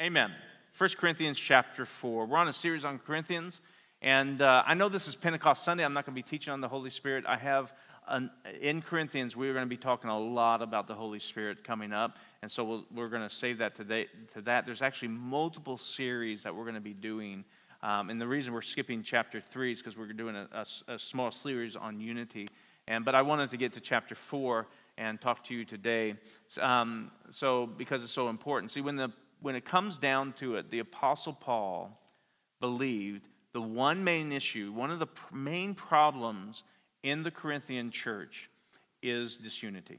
Amen. 1 Corinthians chapter 4. We're on a series on Corinthians, and I know this is Pentecost Sunday. I'm not going to be teaching on the Holy Spirit. I have, in Corinthians, we're going to be talking a lot about the Holy Spirit coming up, and so we're going to save that today. To that, there's actually multiple series that we're going to be doing, and the reason we're skipping chapter 3 is because we're doing a small series on unity, but I wanted to get to chapter 4 and talk to you today, because it's so important. See, when it comes down to it, the Apostle Paul believed the one main issue, one of the main problems in the Corinthian church is disunity.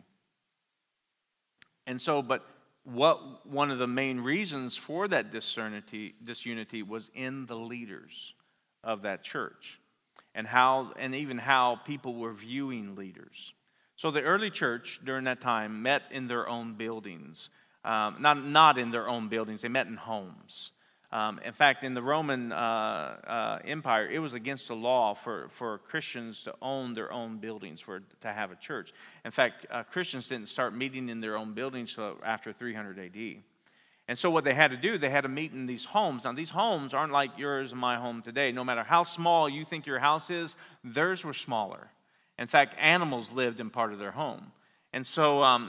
And so, but one of the main reasons for that disunity was in the leaders of that church and even how people were viewing leaders. So the early church during that time met in their own buildings. Not in their own buildings. They met in homes. In fact, in the Roman Empire, it was against the law for Christians to own their own buildings, to have a church. In fact, Christians didn't start meeting in their own buildings until after 300 AD. And so what they had to do, they had to meet in these homes. Now, these homes aren't like yours and my home today. No matter how small you think your house is, theirs were smaller. In fact, animals lived in part of their home. And so,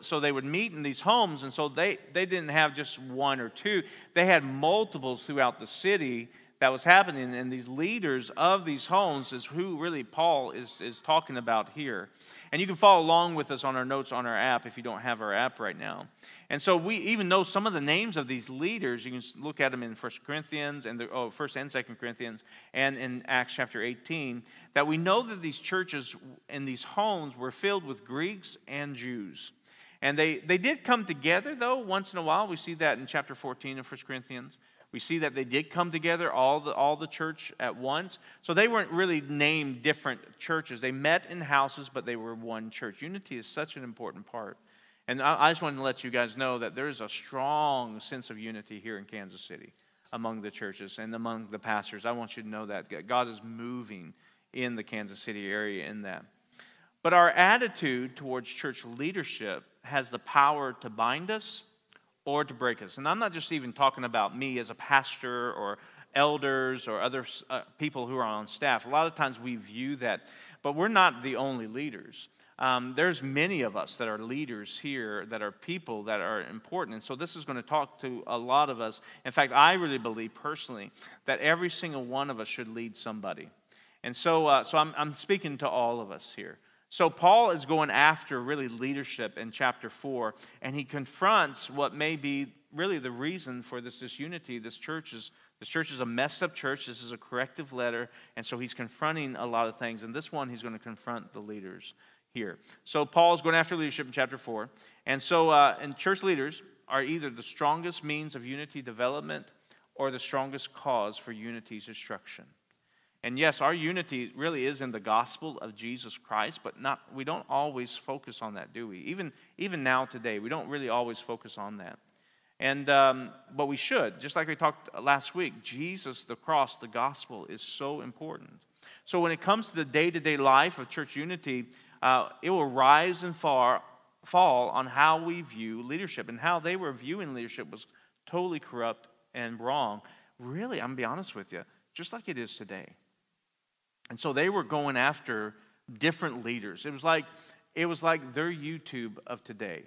so they would meet in these homes, and so they didn't have just one or two. They had multiples throughout the city that was happening, and these leaders of these homes is who really Paul is talking about here. And you can follow along with us on our notes on our app if you don't have our app right now. And so we even know some of the names of these leaders. You can look at them in 1 Corinthians, 1 and 2 Corinthians, and in Acts chapter 18, that we know that these churches and these homes were filled with Greeks and Jews. And they did come together, though, once in a while. We see that in chapter 14 of 1 Corinthians. We see that they did come together, all the church at once. So they weren't really named different churches. They met in houses, but they were one church. Unity is such an important part. And I just wanted to let you guys know that there is a strong sense of unity here in Kansas City among the churches and among the pastors. I want you to know that God is moving in the Kansas City area in that. But our attitude towards church leadership has the power to bind us or to break us. And I'm not just even talking about me as a pastor or elders or other people who are on staff. A lot of times we view that, but we're not the only leaders. There's many of us that are leaders here, that are people that are important. And so this is going to talk to a lot of us. In fact, I really believe personally that every single one of us should lead somebody. And so I'm speaking to all of us here. So Paul is going after really leadership in chapter 4, and he confronts what may be really the reason for this disunity. This church is a messed up church. This is a corrective letter, and so he's confronting a lot of things. And this one, he's going to confront the leaders here. So Paul's going after leadership in chapter 4. And so and church leaders are either the strongest means of unity development or the strongest cause for unity's destruction. And yes, our unity really is in the gospel of Jesus Christ, but we don't always focus on that, do we? Even now today, we don't really always focus on that. And but we should. Just like we talked last week, Jesus, the cross, the gospel is so important. So when it comes to the day-to-day life of church unity, it will rise and fall on how we view leadership. And how they were viewing leadership was totally corrupt and wrong. Really, I'm going to be honest with you, just like it is today. And so they were going after different leaders. It was like their YouTube of today.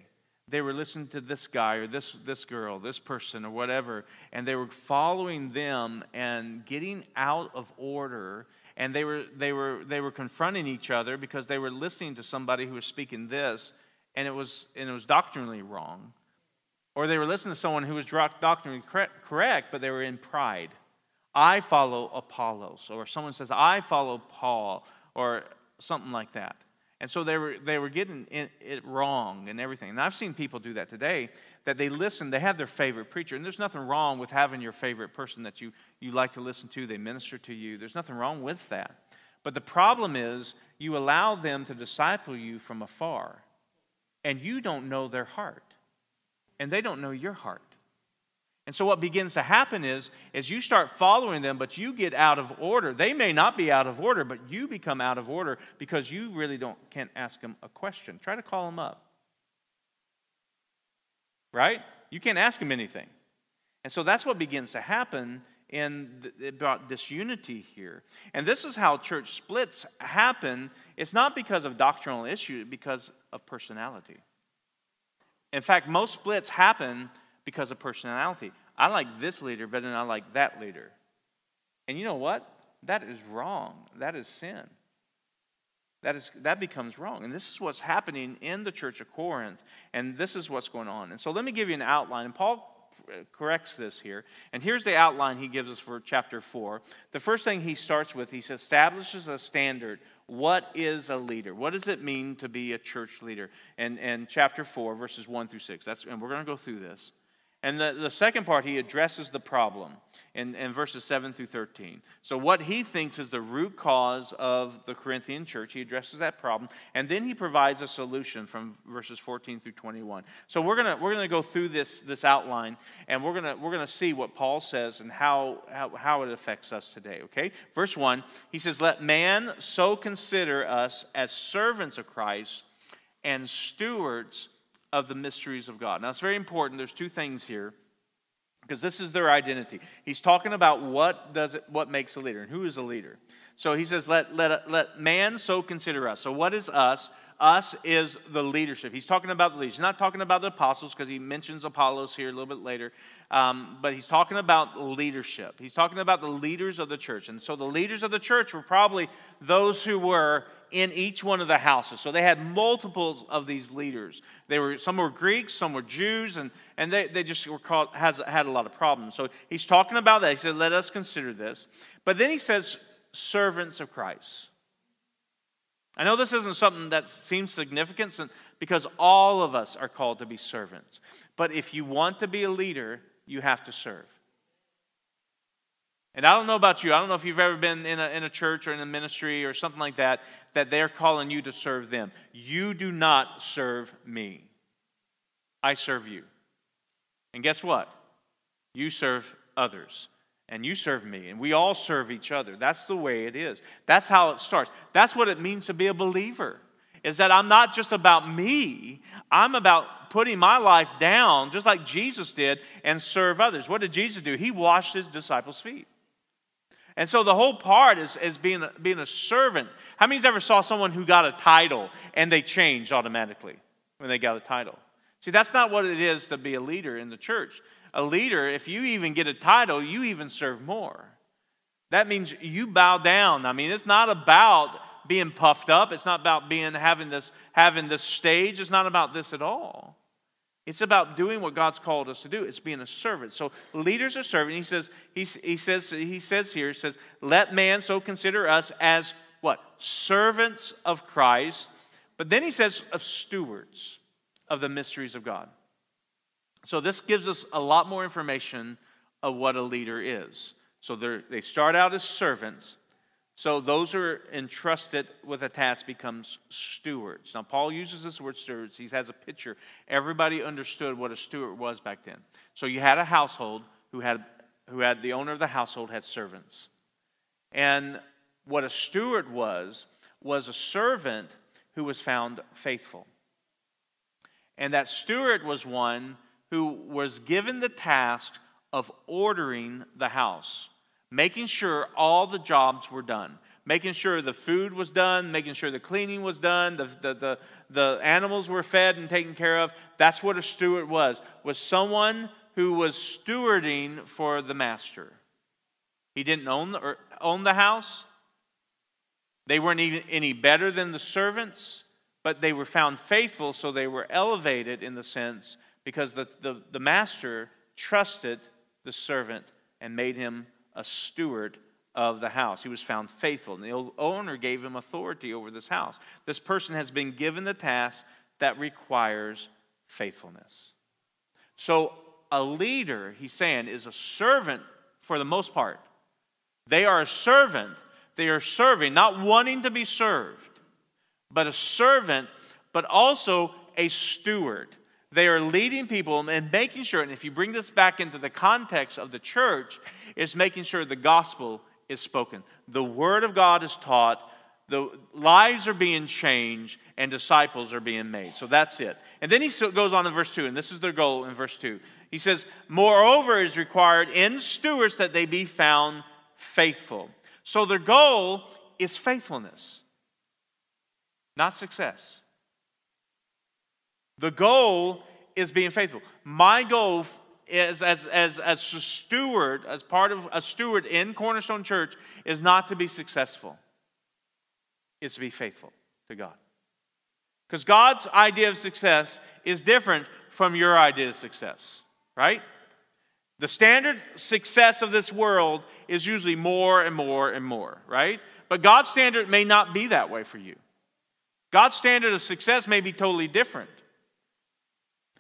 They were listening to this guy or this girl, this person or whatever, and they were following them and getting out of order. And they were confronting each other because they were listening to somebody who was speaking this, and it was doctrinally wrong, or they were listening to someone who was doctrinally correct, but they were in pride. I follow Apollos, or someone says I follow Paul, or something like that. And so they were getting it wrong and everything. And I've seen people do that today, that they listen, they have their favorite preacher. And there's nothing wrong with having your favorite person that you like to listen to, they minister to you. There's nothing wrong with that. But the problem is you allow them to disciple you from afar, and you don't know their heart, and they don't know your heart. And so what begins to happen is you start following them, but you get out of order. They may not be out of order, but you become out of order because you really can't ask them a question. Try to call them up. Right? You can't ask them anything. And so that's what begins to happen in about this unity here. And this is how church splits happen. It's not because of doctrinal issues, because of personality. In fact, most splits happen because of personality. I like this leader better than I like that leader. And you know what? That is wrong. That is sin. That becomes wrong. And this is what's happening in the church of Corinth. And this is what's going on. And so let me give you an outline. And Paul corrects this here. And here's the outline he gives us for chapter 4. The first thing he starts with, he says, establishes a standard. What is a leader? What does it mean to be a church leader? And chapter 4, verses 1 through 6. And we're going to go through this. And the second part, he addresses the problem in verses 7 through 13. So what he thinks is the root cause of the Corinthian church, he addresses that problem. And then he provides a solution from verses 14 through 21. So we're gonna go through this outline, and we're gonna see what Paul says and how it affects us today. Okay? Verse 1, he says, "Let man so consider us as servants of Christ and stewards of the mysteries of God." Now, it's very important. There's two things here, because this is their identity. He's talking about what makes a leader and who is a leader. So he says, let man so consider us. So what is us? Us is the leadership. He's talking about the leaders. He's not talking about the apostles, because he mentions Apollos here a little bit later. But he's talking about leadership. He's talking about the leaders of the church. And so the leaders of the church were probably those who were in each one of the houses. So they had multiples of these leaders. Some were Greeks, some were Jews, and they just were had a lot of problems. So he's talking about that. He said, let us consider this. But then he says, servants of Christ. I know this isn't something that seems significant, because all of us are called to be servants. But if you want to be a leader, you have to serve. And I don't know about you. I don't know if you've ever been in a church or in a ministry or something like that they're calling you to serve them. You do not serve me. I serve you. And guess what? You serve others. And you serve me. And we all serve each other. That's the way it is. That's how it starts. That's what it means to be a believer. Is that I'm not just about me. I'm about putting my life down just like Jesus did and serve others. What did Jesus do? He washed his disciples' feet. And so the whole part is being a servant. How many's ever saw someone who got a title and they changed automatically when they got a title? See, that's not what it is to be a leader in the church. A leader, if you even get a title, you even serve more. That means you bow down. I mean, it's not about being puffed up. It's not about having this stage. It's not about this at all. It's about doing what God's called us to do. It's being a servant. So leaders are serving. He says, let man so consider us as what? Servants of Christ. But then he says, of stewards of the mysteries of God. So this gives us a lot more information of what a leader is. So they start out as servants. So those who are entrusted with a task becomes stewards. Now, Paul uses this word stewards. He has a picture. Everybody understood what a steward was back then. So you had a household who had the owner of the household had servants. And what a steward was a servant who was found faithful. And that steward was one who was given the task of ordering the house, making sure all the jobs were done, making sure the food was done, making sure the cleaning was done, the animals were fed and taken care of. That's what a steward was someone who was stewarding for the master. He didn't own the house. They weren't even any better than the servants, but they were found faithful, so they were elevated in the sense because the master trusted the servant and made him a steward of the house. He was found faithful, and the owner gave him authority over this house. This person has been given the task that requires faithfulness. So a leader, he's saying, is a servant for the most part. They are a servant. They are serving, not wanting to be served, but a servant, but also a steward. They are leading people and making sure, and if you bring this back into the context of the church, it's making sure the gospel is spoken. The word of God is taught, the lives are being changed, and disciples are being made. So that's it. And then he goes on in verse 2, and this is their goal in verse 2. He says, moreover, it is required in stewards that they be found faithful. So their goal is faithfulness, not success. The goal is being faithful. My goal is as a steward, as part of a steward in Cornerstone Church, is not to be successful. It's to be faithful to God. Because God's idea of success is different from your idea of success, right? The standard success of this world is usually more and more and more, right? But God's standard may not be that way for you. God's standard of success may be totally different.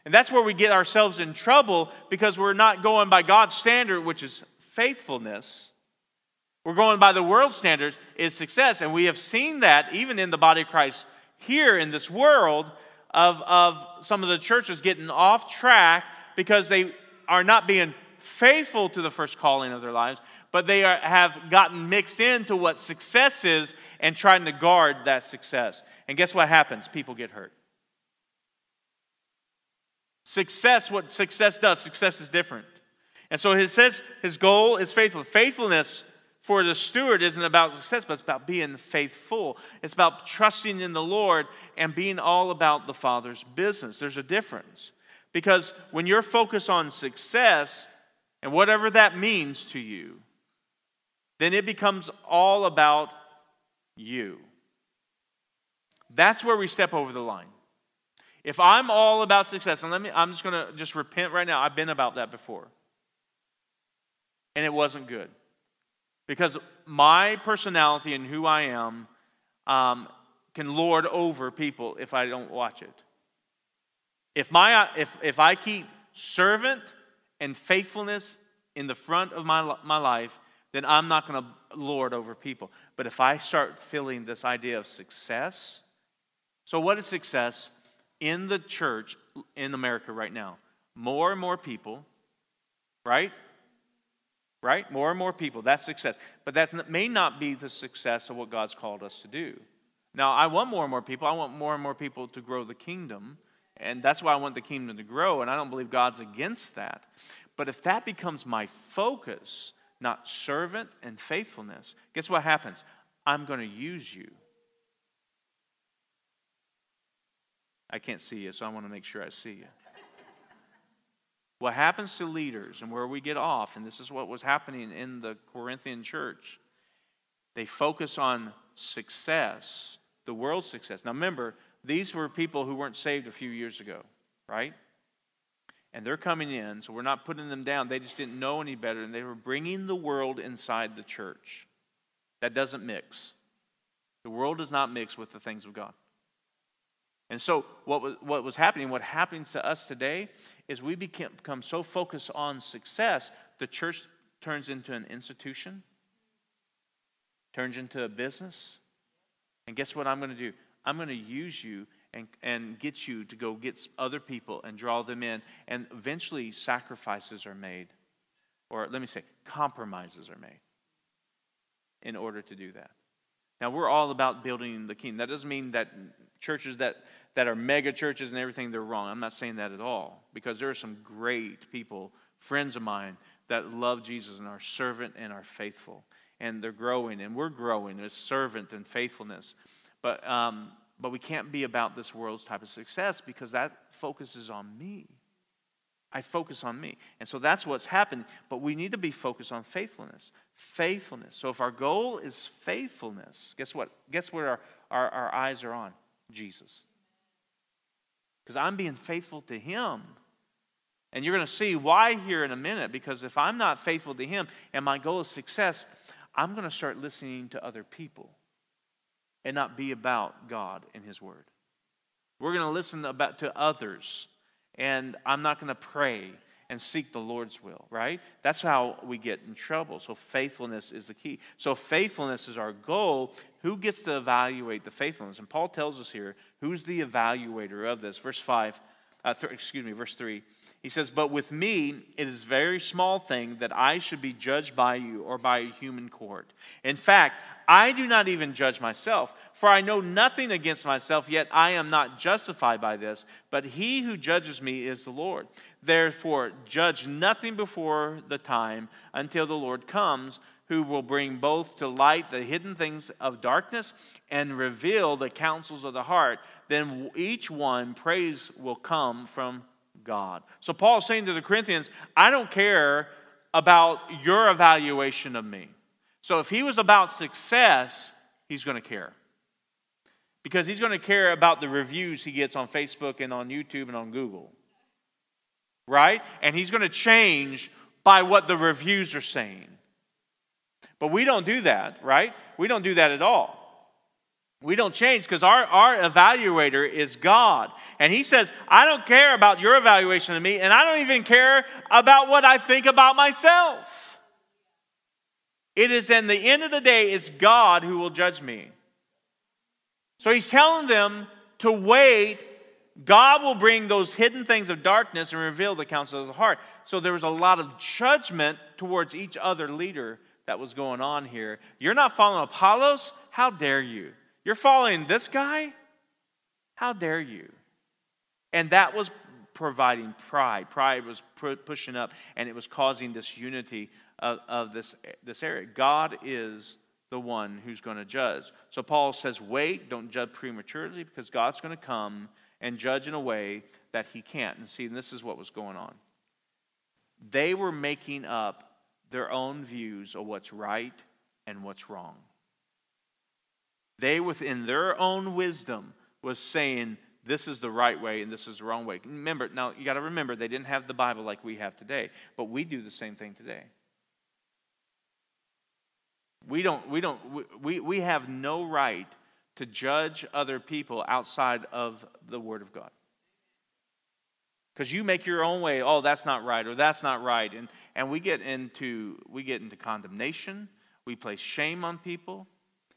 And that's where we get ourselves in trouble, because we're not going by God's standard, which is faithfulness. We're going by the world's standards, is success. And we have seen that even in the body of Christ here in this world of some of the churches getting off track because they are not being faithful to the first calling of their lives, but they have gotten mixed into what success is and trying to guard that success. And guess what happens? People get hurt. Success, what success does, success is different. And so it says his goal is faithful. Faithfulness for the steward isn't about success, but it's about being faithful. It's about trusting in the Lord and being all about the Father's business. There's a difference. Because when you're focused on success, and whatever that means to you, then it becomes all about you. That's where we step over the line. If I'm all about success, and I'm just going to just repent right now. I've been about that before. And it wasn't good. Because my personality and who I am can lord over people if I don't watch it. If I keep servant and faithfulness in the front of my life, then I'm not going to lord over people. But if I start feeling this idea of success, so what is success in the church in America right now? More and more people, right? More and more people, that's success. But that may not be the success of what God's called us to do. Now, I want more and more people. I want more and more people to grow the kingdom. And that's why I want the kingdom to grow, and I don't believe God's against that. But if that becomes my focus, not servant and faithfulness, guess what happens? I'm going to use you. I can't see you, so I want to make sure I see you. What happens to leaders and where we get off, and this is what was happening in the Corinthian church, they focus on success, the world's success. Now remember, these were people who weren't saved a few years ago, right? And they're coming in, so we're not putting them down. They just didn't know any better, and they were bringing the world inside the church. That doesn't mix. The world does not mix with the things of God. And so what was happening, what happens to us today, is we become so focused on success, the church turns into an institution, turns into a business. And guess what I'm going to do? I'm going to use you and get you to go get other people and draw them in. And eventually sacrifices are made. Or let me say, compromises are made in order to do that. Now, we're all about building the kingdom. That doesn't mean that churches that are mega churches and everything, they're wrong. I'm not saying that at all. Because there are some great people, friends of mine, that love Jesus and are servant and are faithful. And they're growing, and we're growing as servant and faithfulness. But we can't be about this world's type of success, because that focuses on me. I focus on me. And so that's what's happening. But we need to be focused on faithfulness. Faithfulness. So if our goal is faithfulness, guess what? Guess where our eyes are on? Jesus. Because I'm being faithful to him. And you're going to see why here in a minute. Because if I'm not faithful to him and my goal is success, I'm going to start listening to other people. And not be about God and his word. We're going to listen to others. And I'm not going to pray and seek the Lord's will, right? That's how we get in trouble. So faithfulness is the key. So faithfulness is our goal. Who gets to evaluate the faithfulness? And Paul tells us here, who's the evaluator of this? Verse 3, He says, but with me, it is a very small thing that I should be judged by you or by a human court. In fact, I do not even judge myself, for I know nothing against myself, yet I am not justified by this. But he who judges me is the Lord. Therefore, judge nothing before the time until the Lord comes, who will bring both to light the hidden things of darkness and reveal the counsels of the heart. Then each one praise will come from God. So Paul's saying to the Corinthians, I don't care about your evaluation of me. So if he was about success, he's going to care. Because he's going to care about the reviews he gets on Facebook and on YouTube and on Google. Right? And he's going to change by what the reviews are saying. But we don't do that, right? We don't do that at all. We don't change because our evaluator is God. And he says, I don't care about your evaluation of me, and I don't even care about what I think about myself. It is in the end of the day, it's God who will judge me. So he's telling them to wait. God will bring those hidden things of darkness and reveal the counsel of the heart. So there was a lot of judgment towards each other leader that was going on here. You're not following Apollos? How dare you? You're following this guy? How dare you? And that was providing pride. Pride was pushing up, and it was causing disunity of this area. God is the one who's going to judge. So Paul says, wait, don't judge prematurely, because God's going to come and judge in a way that he can't. And see, this is what was going on. They were making up their own views of what's right and what's wrong. They, within their own wisdom, was saying, this is the right way and this is the wrong way. Remember, now you got to remember, they didn't have the Bible like we have today, but we do the same thing today. We have no right to judge other people outside of the Word of God. Because you make your own way, oh, that's not right, or that's not right. And we get into condemnation, we place shame on people.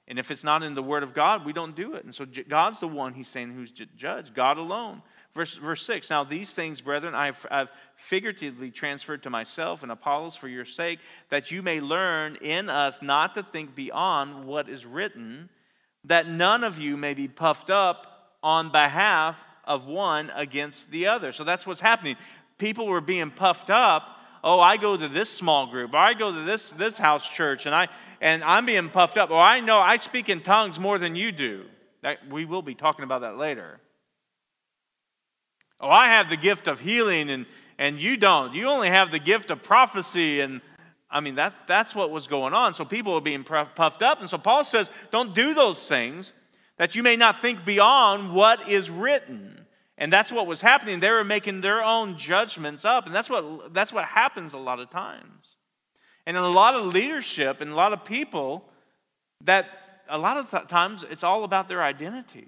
And if it's not in the Word of God, we don't do it. And so God's the one he's saying who's judge, God alone. Verse 6, now these things, brethren, I've figuratively transferred to myself and Apollos for your sake, that you may learn in us not to think beyond what is written, that none of you may be puffed up on behalf of one against the other. So that's what's happening. People were being puffed up. Oh, I go to this small group, or I go to this house church, and I'm being puffed up, or I know I speak in tongues more than you do. We will be talking about that later. Oh, I have the gift of healing, and you don't. You only have the gift of prophecy, and I mean, that's what was going on. So people were being puffed up, and so Paul says, don't do those things, that you may not think beyond what is written. And that's what was happening. They were making their own judgments up. And that's what happens a lot of times. And in a lot of leadership and a lot of people, that a lot of times it's all about their identity.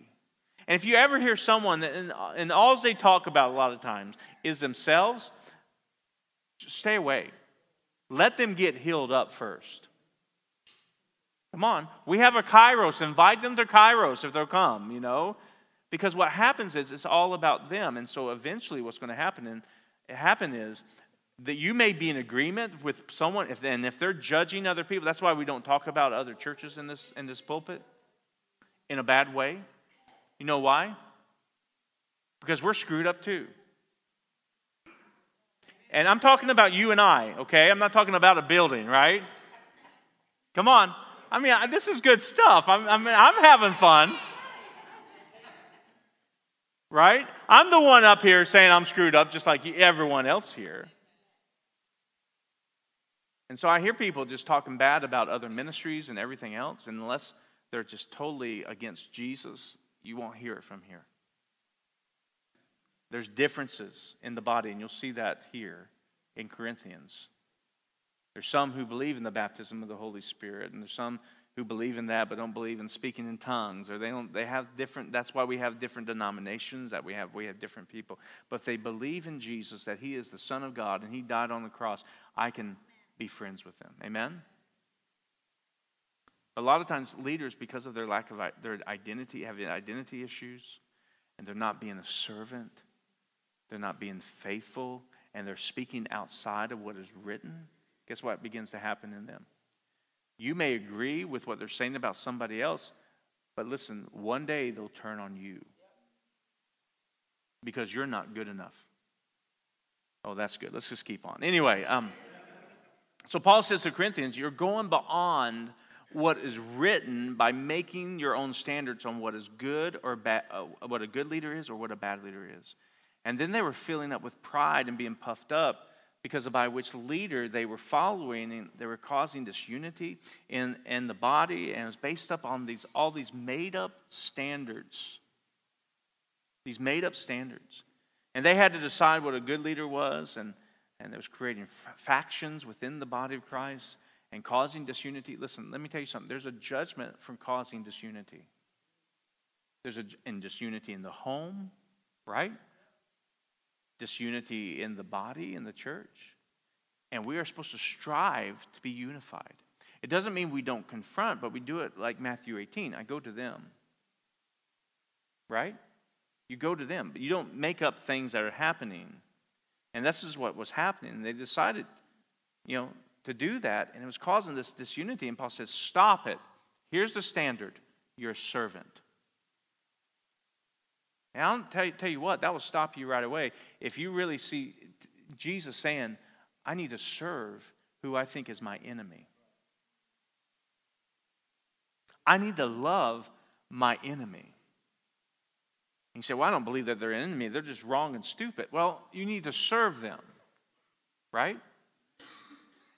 And if you ever hear someone, and all they talk about a lot of times is themselves, just stay away. Let them get healed up first. Come on. We have a Kairos. Invite them to Kairos if they'll come, Because what happens is it's all about them. And so eventually what's going to happen is that you may be in agreement with someone, if they're judging other people. That's why we don't talk about other churches in this pulpit in a bad way. You know why? Because we're screwed up too. And I'm talking about you and I, okay? I'm not talking about a building, right? Come on. I mean, this is good stuff. I'm having fun. Right? I'm the one up here saying I'm screwed up just like everyone else here. And so I hear people just talking bad about other ministries and everything else. And unless they're just totally against Jesus, you won't hear it from here. There's differences in the body, and you'll see that here in Corinthians. There's some who believe in the baptism of the Holy Spirit, and there's some who believe in that but don't believe in speaking in tongues, or that's why we have different denominations, that we have different people. But if they believe in Jesus, that he is the Son of God and he died on the cross, I can be friends with them. Amen? A lot of times leaders, because of their lack of their identity, have identity issues, and they're not being a servant, they're not being faithful, and they're speaking outside of what is written, guess what begins to happen in them? You may agree with what they're saying about somebody else, but listen, one day they'll turn on you because you're not good enough. Oh, that's good. Let's just keep on. Anyway, so Paul says to Corinthians, you're going beyond what is written by making your own standards on what is good or bad, what a good leader is or what a bad leader is. And then they were filling up with pride and being puffed up because of by which leader they were following, and they were causing disunity in the body, and it was based up on these all these made-up standards. These made-up standards. And they had to decide what a good leader was, and it was creating factions within the body of Christ and causing disunity. Listen, let me tell you something. There's a judgment from causing disunity. There's disunity in the home, right? Disunity in the body, in the church. And we are supposed to strive to be unified. It doesn't mean we don't confront, but we do it like Matthew 18. I go to them, right? You go to them, but you don't make up things that are happening. And this is what was happening. They decided, to do that, and it was causing this disunity. And Paul says, stop it. Here's the standard. You're a servant. And I'll tell you what, that will stop you right away. If you really see Jesus saying, I need to serve who I think is my enemy. I need to love my enemy. You say, well, I don't believe that they're an enemy. They're just wrong and stupid. Well, you need to serve them, right?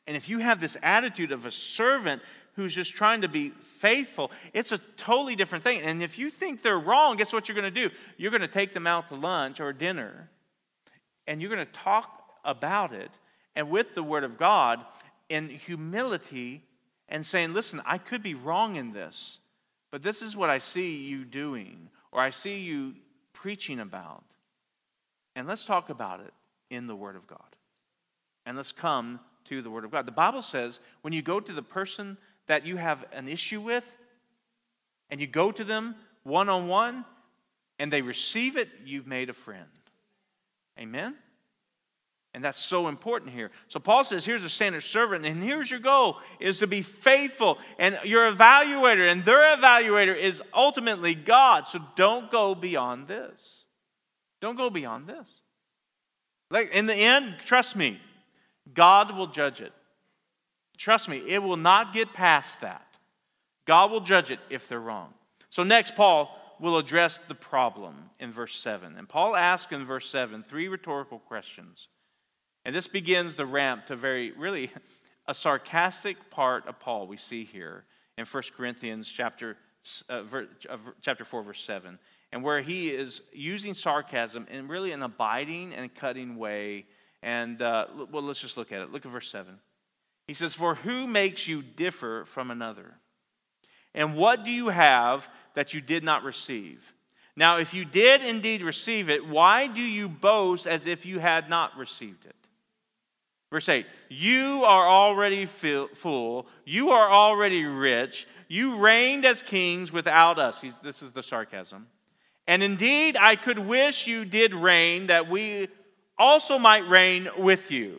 And if you have this attitude of a servant who's just trying to be faithful, it's a totally different thing. And if you think they're wrong, guess what you're going to do? You're going to take them out to lunch or dinner, and you're going to talk about it, and with the Word of God, in humility, and saying, listen, I could be wrong in this, but this is what I see you doing, or I see you preaching about, and let's talk about it in the Word of God, and let's come to the Word of God. The Bible says when you go to the person that you have an issue with, and you go to them one-on-one, and they receive it, you've made a friend. Amen? And that's so important here. So Paul says, here's a standard servant, and here's your goal, is to be faithful, and your evaluator, and their evaluator is ultimately God, so don't go beyond this. Don't go beyond this. Like, in the end, trust me, God will judge it. Trust me, it will not get past that. God will judge it if they're wrong. So next, Paul will address the problem in verse 7. And Paul asks in verse 7 three rhetorical questions. And this begins the ramp to really a sarcastic part of Paul we see here in 1 Corinthians chapter 4, verse 7. And where he is using sarcasm in really an abiding and cutting way. And, well, let's just look at it. Look at verse 7. He says, for who makes you differ from another? And what do you have that you did not receive? Now, if you did indeed receive it, why do you boast as if you had not received it? Verse 8, you are already full. You are already rich. You reigned as kings without us. This is the sarcasm. And indeed, I could wish you did reign, that we also might reign with you.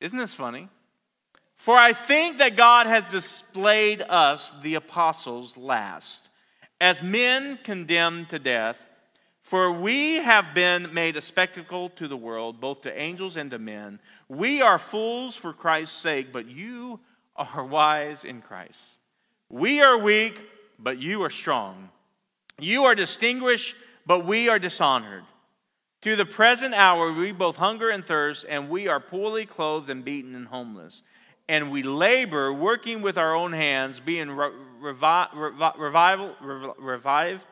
Isn't this funny? For I think that God has displayed us, the apostles, last, as men condemned to death, for we have been made a spectacle to the world, both to angels and to men. We are fools for Christ's sake, but you are wise in Christ. We are weak, but you are strong. You are distinguished, but we are dishonored. To the present hour we both hunger and thirst, and we are poorly clothed and beaten and homeless. And we labor, working with our own hands, being reviled.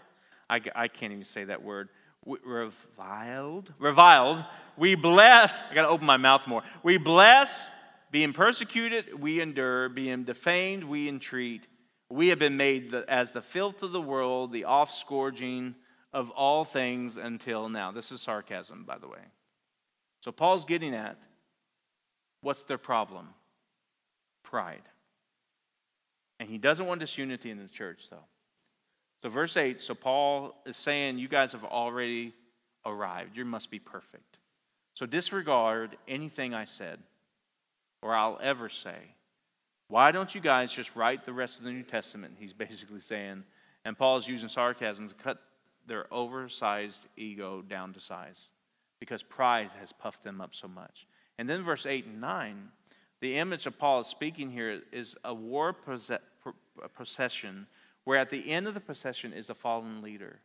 I can't even say that word. Reviled. We bless. I got to open my mouth more. We bless, being persecuted, we endure, being defamed, we entreat. We have been made as the filth of the world, the off-scourging of all things until now. This is sarcasm, by the way. So Paul's getting at, what's their problem? Pride. And he doesn't want disunity in the church, though. So verse 8, so Paul is saying, you guys have already arrived. You must be perfect. So disregard anything I said or I'll ever say. Why don't you guys just write the rest of the New Testament? He's basically saying, and Paul's using sarcasm to cut their oversized ego down to size because pride has puffed them up so much. And then verse 8 and 9, the image of Paul speaking here is a war procession where at the end of the procession is the fallen leader.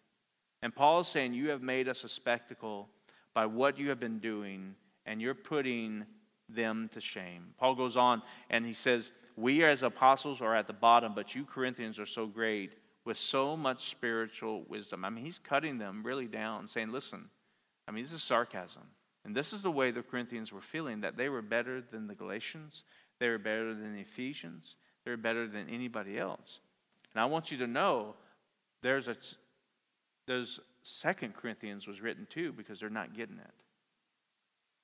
And Paul is saying, you have made us a spectacle by what you have been doing, and you're putting them to shame. Paul goes on and he says, we as apostles are at the bottom, but you Corinthians are so great with so much spiritual wisdom. I mean, he's cutting them really down, saying, listen, I mean, this is sarcasm. And this is the way the Corinthians were feeling, that they were better than the Galatians. They were better than the Ephesians. They were better than anybody else. And I want you to know there's 2 Corinthians was written too because they're not getting it.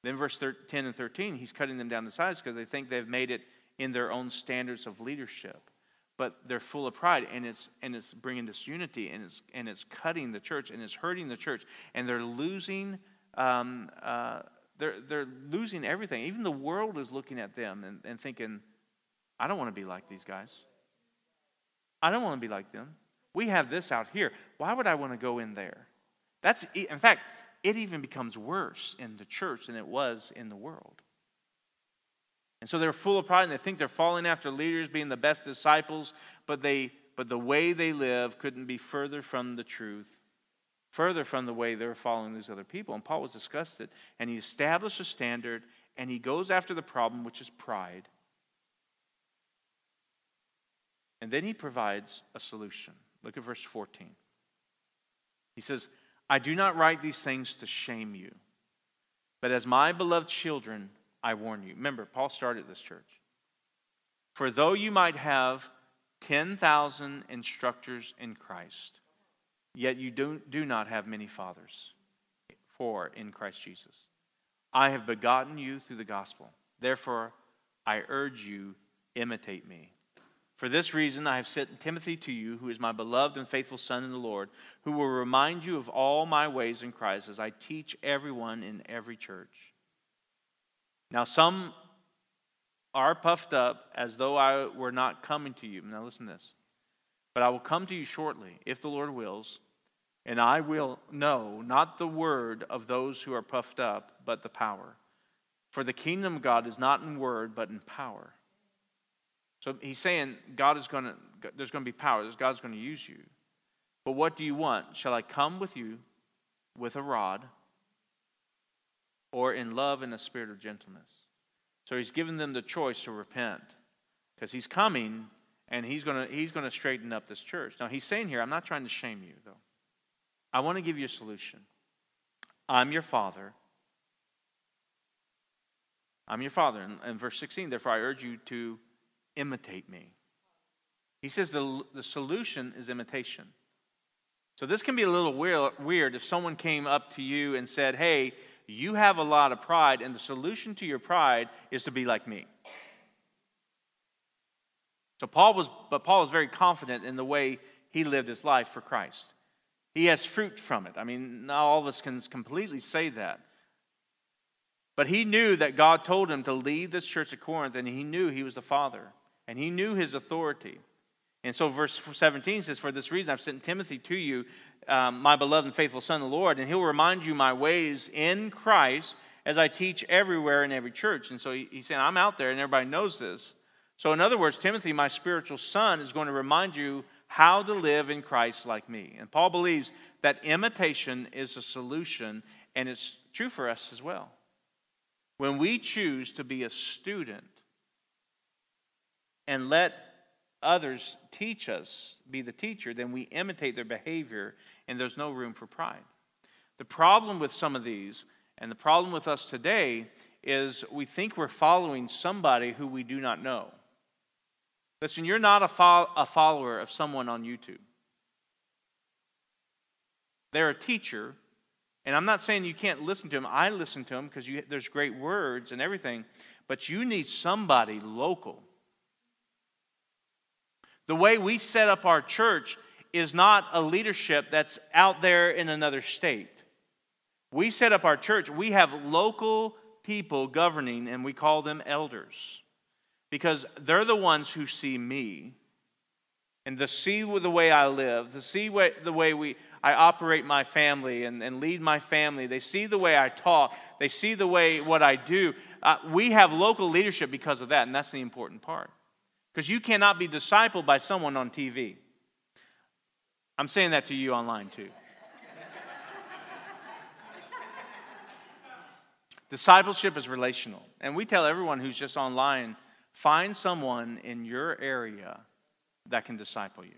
Then verse 10 and 13, he's cutting them down to size because they think they've made it in their own standards of leadership. But they're full of pride, and it's bringing disunity, and it's cutting the church, and it's hurting the church, and they're losing they're losing everything. Even the world is looking at them and thinking, I don't want to be like these guys. I don't want to be like them. We have this out here. Why would I want to go in there? That's, in fact, it even becomes worse in the church than it was in the world. And so they're full of pride, and they think they're falling after leaders, being the best disciples, but the way they live couldn't be further from the truth, further from the way they're following these other people. And Paul was disgusted, and he established a standard, and he goes after the problem, which is pride. And then he provides a solution. Look at verse 14. He says, I do not write these things to shame you, but as my beloved children, I warn you. Remember, Paul started this church. For though you might have 10,000 instructors in Christ, yet you do not have many fathers, for in Christ Jesus I have begotten you through the gospel. Therefore, I urge you, imitate me. For this reason, I have sent Timothy to you, who is my beloved and faithful son in the Lord, who will remind you of all my ways in Christ as I teach everyone in every church. Now, some are puffed up as though I were not coming to you. Now, listen to this. But I will come to you shortly, if the Lord wills, and I will know not the word of those who are puffed up, but the power. For the kingdom of God is not in word, but in power. So he's saying there's going to be power. God's going to use you. But what do you want? Shall I come with you with a rod or in love and a spirit of gentleness? So he's giving them the choice to repent because he's coming and he's going to straighten up this church. Now he's saying here, I'm not trying to shame you though. I want to give you a solution. I'm your father. I'm your father. And verse 16, therefore I urge you to imitate me. He says the solution is imitation. So this can be a little weird if someone came up to you and said, hey, you have a lot of pride, and the solution to your pride is to be like me. So Paul was very confident in the way he lived his life for Christ. He has fruit from it. I mean, not all of us can completely say that. But he knew that God told him to lead this church at Corinth, and he knew he was the father. And he knew his authority. And so verse 17 says, for this reason I've sent Timothy to you, my beloved and faithful son, the Lord, and he'll remind you my ways in Christ as I teach everywhere in every church. And so he's saying, I'm out there and everybody knows this. So in other words, Timothy, my spiritual son, is going to remind you how to live in Christ like me. And Paul believes that imitation is a solution, and it's true for us as well. When we choose to be a student and let others teach us, be the teacher, then we imitate their behavior, and there's no room for pride. The problem with some of these, and the problem with us today, is we think we're following somebody who we do not know. Listen, you're not a follower of someone on YouTube. They're a teacher, and I'm not saying you can't listen to them. I listen to them because there's great words and everything, but you need somebody local. The way we set up our church is not a leadership that's out there in another state. We set up our church. We have local people governing, and we call them elders, because they're the ones who see me and they see the way I live, they see the way I operate my family and lead my family. They see the way I talk. They see the way what I do. We have local leadership because of that, and that's the important part. Because you cannot be discipled by someone on TV. I'm saying that to you online too. Discipleship is relational. And we tell everyone who's just online, find someone in your area that can disciple you.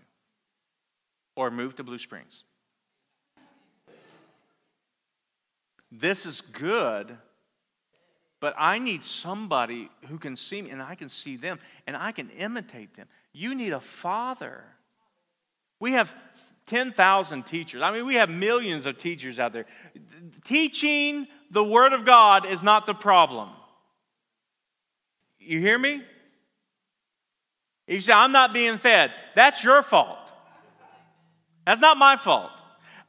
Or move to Blue Springs. This is good, but I need somebody who can see me, and I can see them, and I can imitate them. You need a father. We have 10,000 teachers. I mean, we have millions of teachers out there. Teaching the Word of God is not the problem. You hear me? If you say, I'm not being fed, that's your fault. That's not my fault.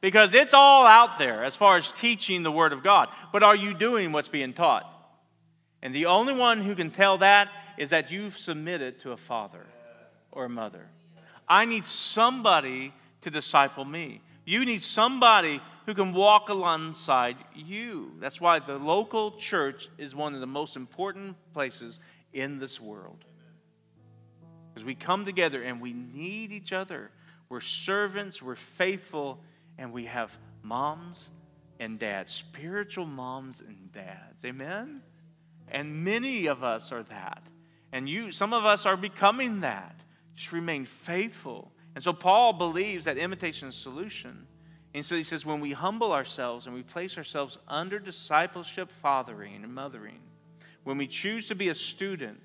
Because it's all out there as far as teaching the Word of God. But are you doing what's being taught? And the only one who can tell that is that you've submitted to a father or a mother. I need somebody to disciple me. You need somebody who can walk alongside you. That's why the local church is one of the most important places in this world. Because we come together and we need each other. We're servants, we're faithful. And we have moms and dads, spiritual moms and dads. Amen? And many of us are that. And you, some of us are becoming that. Just remain faithful. And so Paul believes that imitation is a solution. And so he says, when we humble ourselves and we place ourselves under discipleship, fathering and mothering, when we choose to be a student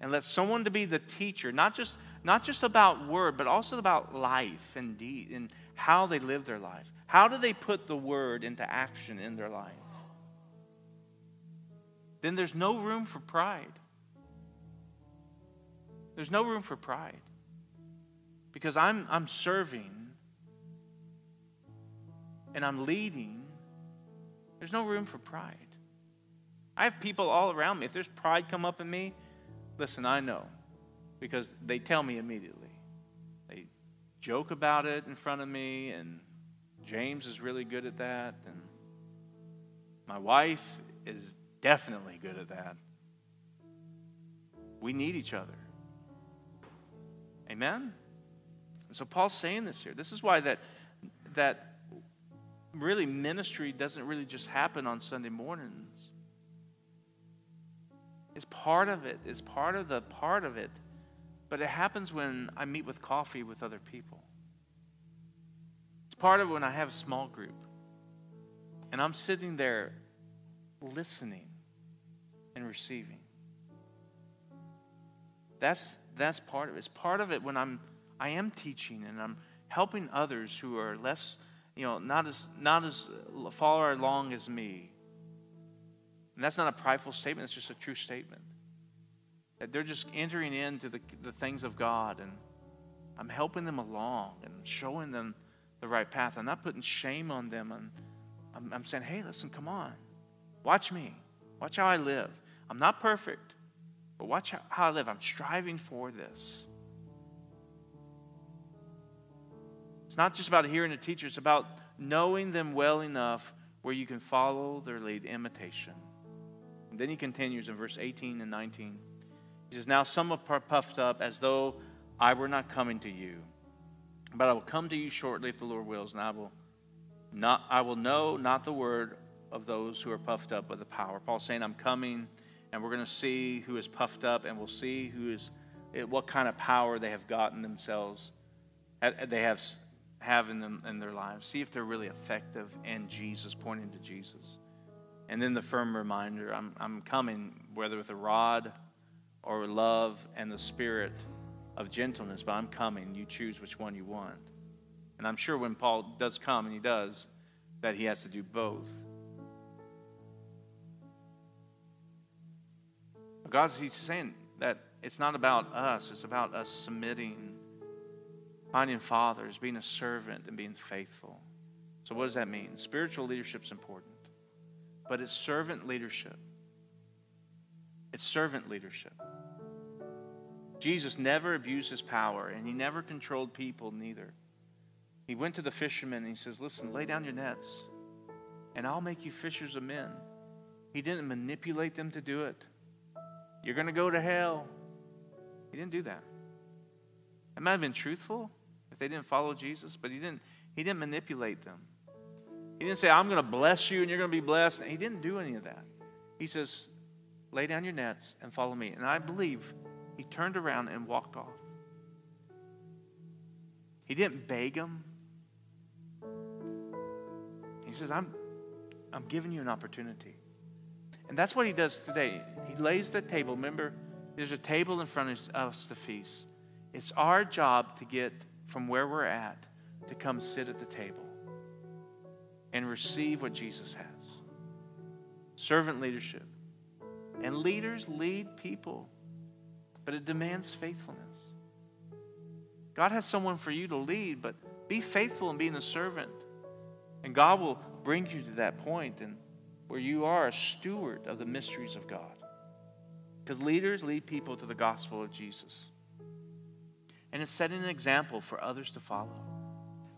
and let someone to be the teacher, not just about word, but also about life and deed and how they live their life. How do they put the word into action in their life? Then there's no room for pride. There's no room for pride. Because I'm serving and I'm leading. There's no room for pride. I have people all around me. If there's pride come up in me, listen, I know. Because they tell me immediately. Joke about it in front of me, and James is really good at that, and my wife is definitely good at that. We need each other. Amen? And so Paul's saying this here. This is why that really ministry doesn't really just happen on Sunday mornings. It's part of it. It's part of it. But it happens when I meet with coffee with other people. It's part of when I have a small group. And I'm sitting there listening and receiving. That's part of it. It's part of it when I am teaching and I'm helping others who are less, not as far along as me. And that's not a prideful statement. It's just a true statement. That they're just entering into the things of God, and I'm helping them along and showing them the right path. I'm not putting shame on them, and I'm saying, hey, listen, come on. Watch me. Watch how I live. I'm not perfect, but watch how I live. I'm striving for this. It's not just about hearing the teacher. It's about knowing them well enough where you can follow their lead, imitation. And then he continues in verse 18 and 19. He says, now some are puffed up as though I were not coming to you. But I will come to you shortly if the Lord wills, and I will know not the word of those who are puffed up with the power. Paul's saying, I'm coming, and we're going to see who is puffed up, and we'll see what kind of power they have gotten themselves, they have in them in their lives. See if they're really effective in Jesus, pointing to Jesus. And then the firm reminder, I'm coming, whether with a rod or love and the spirit of gentleness, but I'm coming. You choose which one you want. And I'm sure when Paul does come, and he does, that he has to do both. But God, he's saying that it's not about us. It's about us submitting, finding fathers, being a servant, and being faithful. So what does that mean? Spiritual leadership's important. But it's servant leadership. It's servant leadership. Jesus never abused his power, and he never controlled people, neither. He went to the fishermen and he says, listen, lay down your nets and I'll make you fishers of men. He didn't manipulate them to do it. You're going to go to hell. He didn't do that. It might have been truthful if they didn't follow Jesus, but he didn't manipulate them. He didn't say, I'm going to bless you and you're going to be blessed. He didn't do any of that. He says, lay down your nets and follow me. And I believe he turned around and walked off. He didn't beg them. He says, I'm giving you an opportunity. And that's what he does today. He lays the table. Remember, there's a table in front of us to feast. It's our job to get from where we're at to come sit at the table and receive what Jesus has. Servant leadership. And leaders lead people, but it demands faithfulness. God has someone for you to lead, but be faithful in being a servant. And God will bring you to that point and where you are a steward of the mysteries of God. Because leaders lead people to the gospel of Jesus. And it's setting an example for others to follow.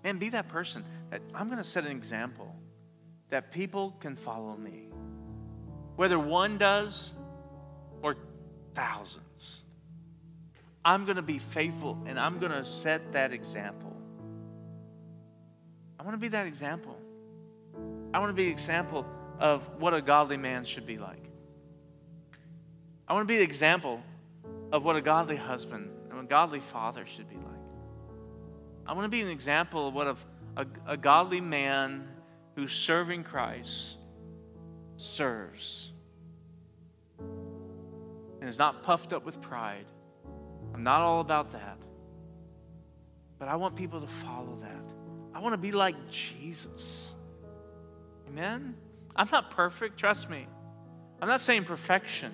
Man, be that person that I'm going to set an example that people can follow me. Whether one does or thousands, I'm going to be faithful and I'm going to set that example. I want to be that example. I want to be an example of what a godly man should be like. I want to be the example of what a godly husband and a godly father should be like. I want to be an example of what a godly man who's serving Christ serves and is not puffed up with pride. I'm not all about that. But I want people to follow that. I want to be like Jesus. Amen? I'm not perfect, trust me. I'm not saying perfection.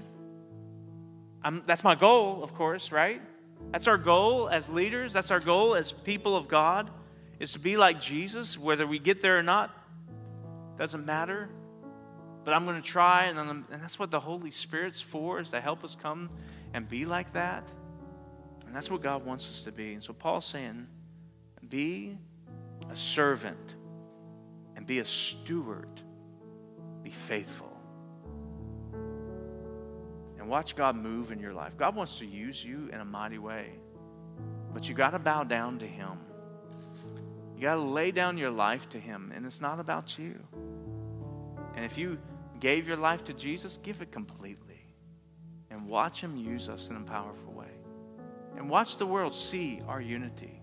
That's my goal, of course, right? That's our goal as leaders. That's our goal as people of God, is to be like Jesus. Whether we get there or not, doesn't matter. But I'm going to try, and that's what the Holy Spirit's for, is to help us come and be like that. And that's what God wants us to be. And so Paul's saying, be a servant and be a steward. Be faithful. And watch God move in your life. God wants to use you in a mighty way. But you got to bow down to him. You got to lay down your life to him. And it's not about you. And if you gave your life to Jesus, give it completely. And watch him use us in a powerful way. And watch the world see our unity.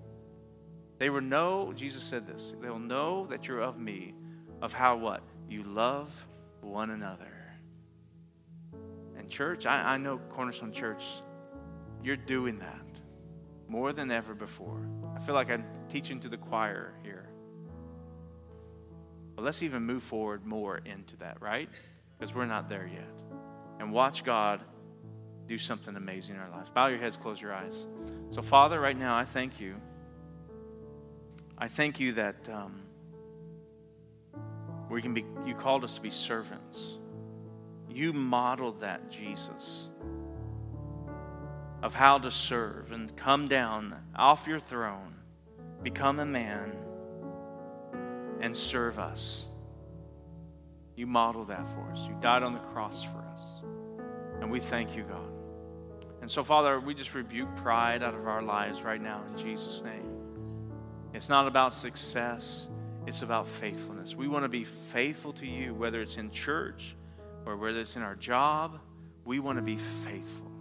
They will know, Jesus said this, they will know that you're of me. Of how what? You love one another. And church, I know Cornerstone Church, you're doing that more than ever before. I feel like I'm teaching to the choir here. But let's even move forward more into that, right? Because we're not there yet. And watch God do something amazing in our lives. Bow your heads, close your eyes. So Father, right now, I thank you. I thank you that we can be, you called us to be servants. You modeled that, Jesus, of how to serve and come down off your throne, become a man, and serve us. You modeled that for us. You died on the cross for us. And we thank you, God. And so, Father, we just rebuke pride out of our lives right now in Jesus' name. It's not about success. It's about faithfulness. We want to be faithful to you, whether it's in church or whether it's in our job. We want to be faithful.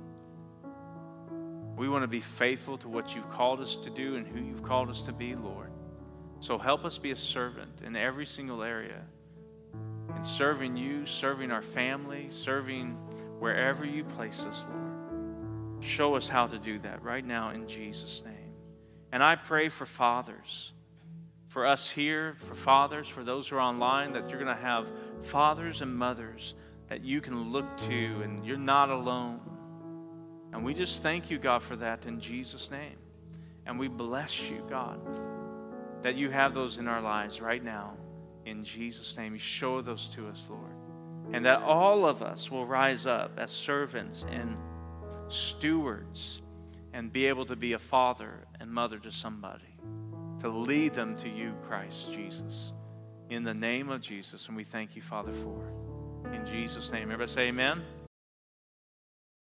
We want to be faithful to what you've called us to do and who you've called us to be, Lord. So help us be a servant in every single area. In serving you, serving our family, serving wherever you place us, Lord. Show us how to do that right now in Jesus' name. And I pray for fathers. For us here, for fathers, for those who are online, that you're going to have fathers and mothers that you can look to and you're not alone. And we just thank you, God, for that in Jesus' name. And we bless you, God, that you have those in our lives right now in Jesus' name. You show those to us, Lord. and that all of us will rise up as servants and stewards and be able to be a father and mother to somebody, to lead them to you, Christ Jesus. In the name of Jesus, and we thank you, Father, for it. In Jesus' name. Everybody say amen.